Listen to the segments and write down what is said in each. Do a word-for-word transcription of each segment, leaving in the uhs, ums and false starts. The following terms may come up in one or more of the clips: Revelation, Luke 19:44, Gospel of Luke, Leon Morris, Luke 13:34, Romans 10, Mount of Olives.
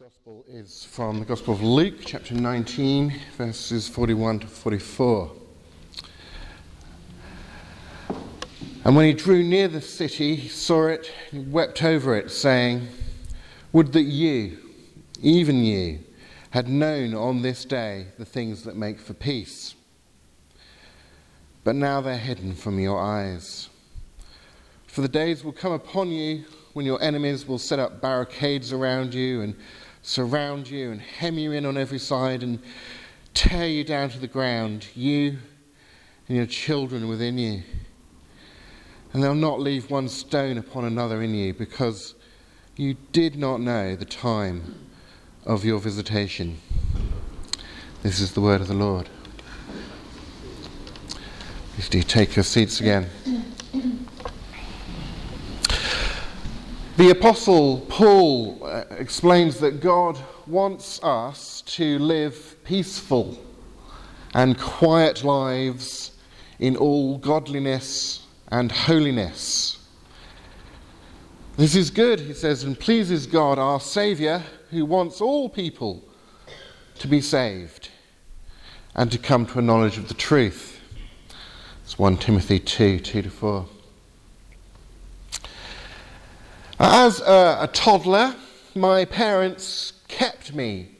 Gospel is from the Gospel of Luke, chapter nineteen, verses forty-one to forty-four. And when he drew near the city, he saw it and wept over it, saying, "Would that you, even you, had known on this day the things that make for peace. But now they're hidden from your eyes. For the days will come upon you when your enemies will set up barricades around you and surround you and hem you in on every side and tear you down to the ground, you and your children within you. And they'll not leave one stone upon another in you, because you did not know the time of your visitation." This is the word of the Lord. Please do take your seats again. The Apostle Paul uh, explains that God wants us to live peaceful and quiet lives in all godliness and holiness. This is good, he says, and pleases God, our Saviour, who wants all people to be saved and to come to a knowledge of the truth. It's First Timothy two, two to four. As a, a toddler, my parents kept me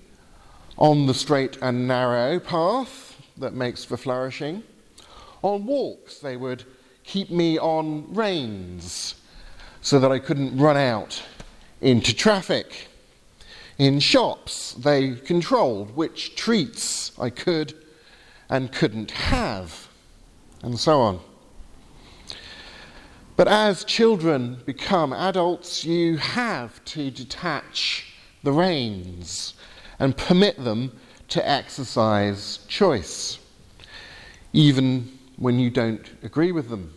on the straight and narrow path that makes for flourishing. On walks, they would keep me on reins so that I couldn't run out into traffic. In shops, they controlled which treats I could and couldn't have, and so on. But as children become adults, you have to detach the reins and permit them to exercise choice, even when you don't agree with them.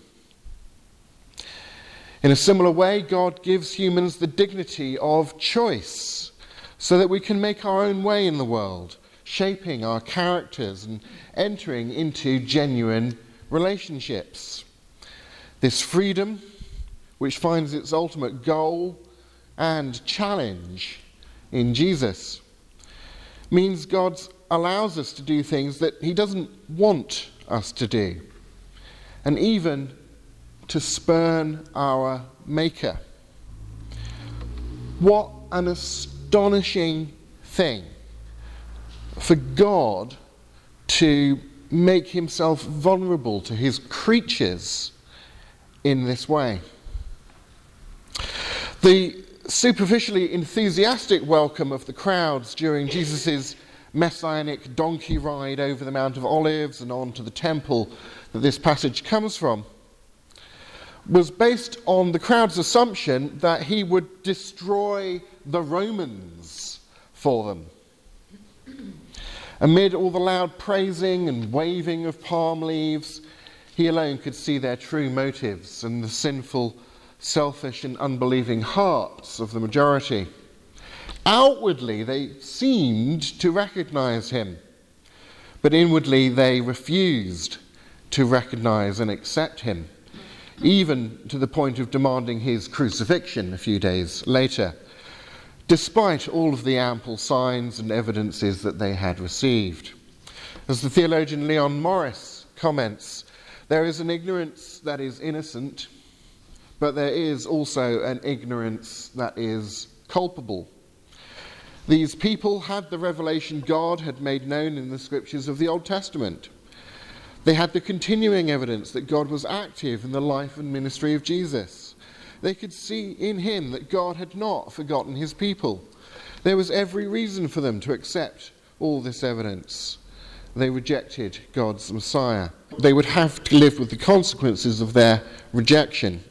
In a similar way, God gives humans the dignity of choice so that we can make our own way in the world, shaping our characters and entering into genuine relationships. This freedom, which finds its ultimate goal and challenge in Jesus, means God allows us to do things that he doesn't want us to do, and even to spurn our Maker. What an astonishing thing for God to make himself vulnerable to his creatures in this way. The superficially enthusiastic welcome of the crowds during Jesus' messianic donkey ride over the Mount of Olives and on to the temple that this passage comes from was based on the crowd's assumption that he would destroy the Romans for them. Amid all the loud praising and waving of palm leaves, he alone could see their true motives and the sinful, selfish and unbelieving hearts of the majority. Outwardly, they seemed to recognize him, but inwardly they refused to recognize and accept him, even to the point of demanding his crucifixion a few days later, despite all of the ample signs and evidences that they had received. As the theologian Leon Morris comments, "There is an ignorance that is innocent, but there is also an ignorance that is culpable. These people had the revelation God had made known in the scriptures of the Old Testament. They had the continuing evidence that God was active in the life and ministry of Jesus. They could see in him that God had not forgotten his people. There was every reason for them to accept all this evidence. They rejected God's Messiah. They would have to live with the consequences of their rejection.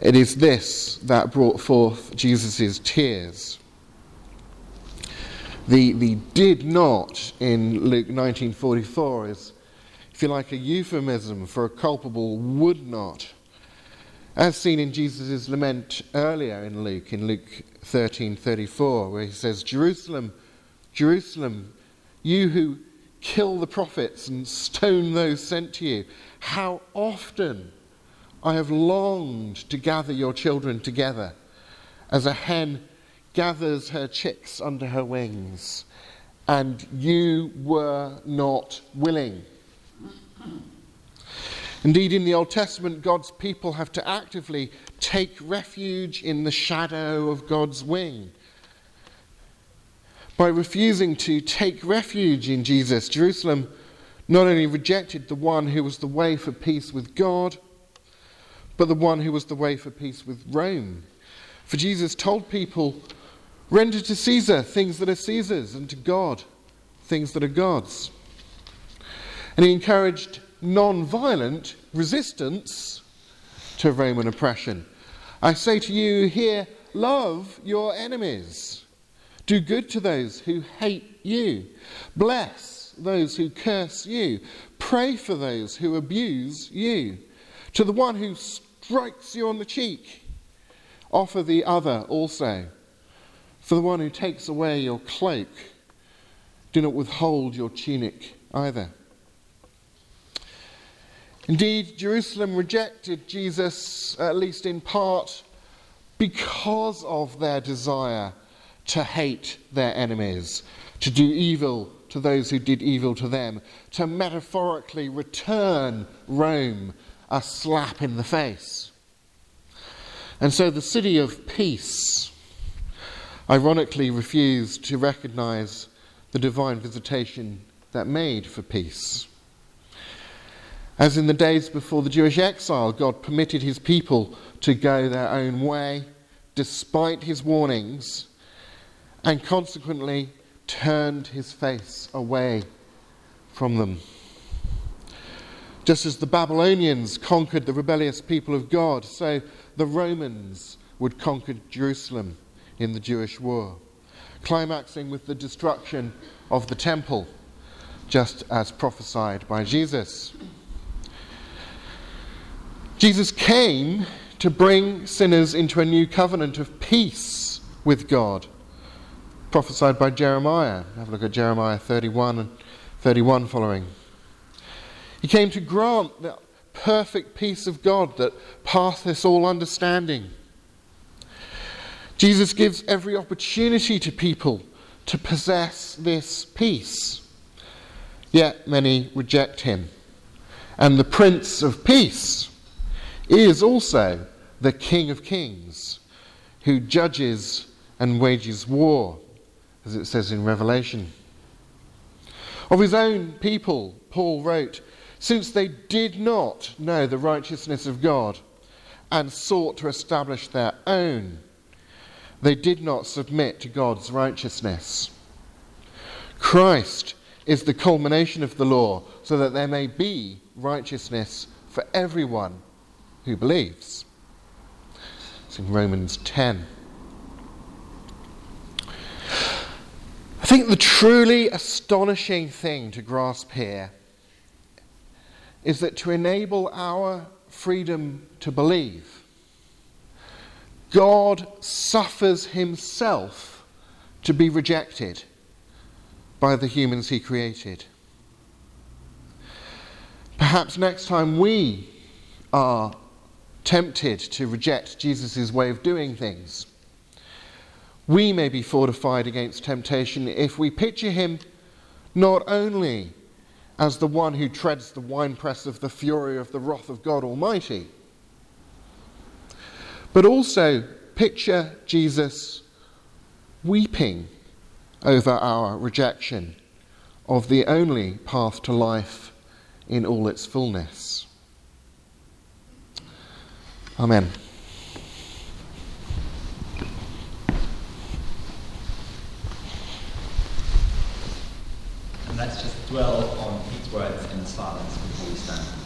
It is this that brought forth Jesus' tears." The, the "did not" in Luke nineteen forty-four is, if you like, a euphemism for a culpable would not, as seen in Jesus' lament earlier in Luke, in Luke thirteen thirty-four, where he says, "Jerusalem, Jerusalem, you who kill the prophets and stone those sent to you. How often I have longed to gather your children together as a hen gathers her chicks under her wings, and you were not willing. Indeed, in the Old Testament, God's people have to actively take refuge in the shadow of God's wing. By refusing to take refuge in Jesus, Jerusalem not only rejected the one who was the way for peace with God, but the one who was the way for peace with Rome. For Jesus told people, render to Caesar things that are Caesar's, and to God things that are God's. And he encouraged non-violent resistance to Roman oppression. I say to you here, love your enemies. Do good to those who hate you. Bless those who curse you. Pray for those who abuse you. To the one who strikes you on the cheek, offer the other also. For the one who takes away your cloak, do not withhold your tunic either. Indeed, Jerusalem rejected Jesus, at least in part, because of their desire to hate their enemies, to do evil to those who did evil to them, to metaphorically return Rome a slap in the face. And so the city of peace ironically refused to recognize the divine visitation that made for peace. As in the days before the Jewish exile, God permitted his people to go their own way, despite his warnings, and consequently turned his face away from them. Just as the Babylonians conquered the rebellious people of God, so the Romans would conquer Jerusalem in the Jewish war, climaxing with the destruction of the temple, just as prophesied by Jesus. Jesus came to bring sinners into a new covenant of peace with God, prophesied by Jeremiah. Have a look at Jeremiah thirty-one and thirty-one following. He came to grant the perfect peace of God that passeth all understanding. Jesus gives every opportunity to people to possess this peace. Yet many reject him. And the Prince of Peace is also the King of Kings, who judges and wages war, as it says in Revelation. Of his own people, Paul wrote, since they did not know the righteousness of God and sought to establish their own, they did not submit to God's righteousness. Christ is the culmination of the law, so that there may be righteousness for everyone who believes. It's in Romans ten. I think the truly astonishing thing to grasp here is that to enable our freedom to believe, God suffers himself to be rejected by the humans he created. Perhaps next time we are tempted to reject Jesus' way of doing things, we may be fortified against temptation if we picture him not only as the one who treads the winepress of the fury of the wrath of God Almighty, but also picture Jesus weeping over our rejection of the only path to life in all its fullness. Amen. Let's just dwell on Pete's words in silence before we stand.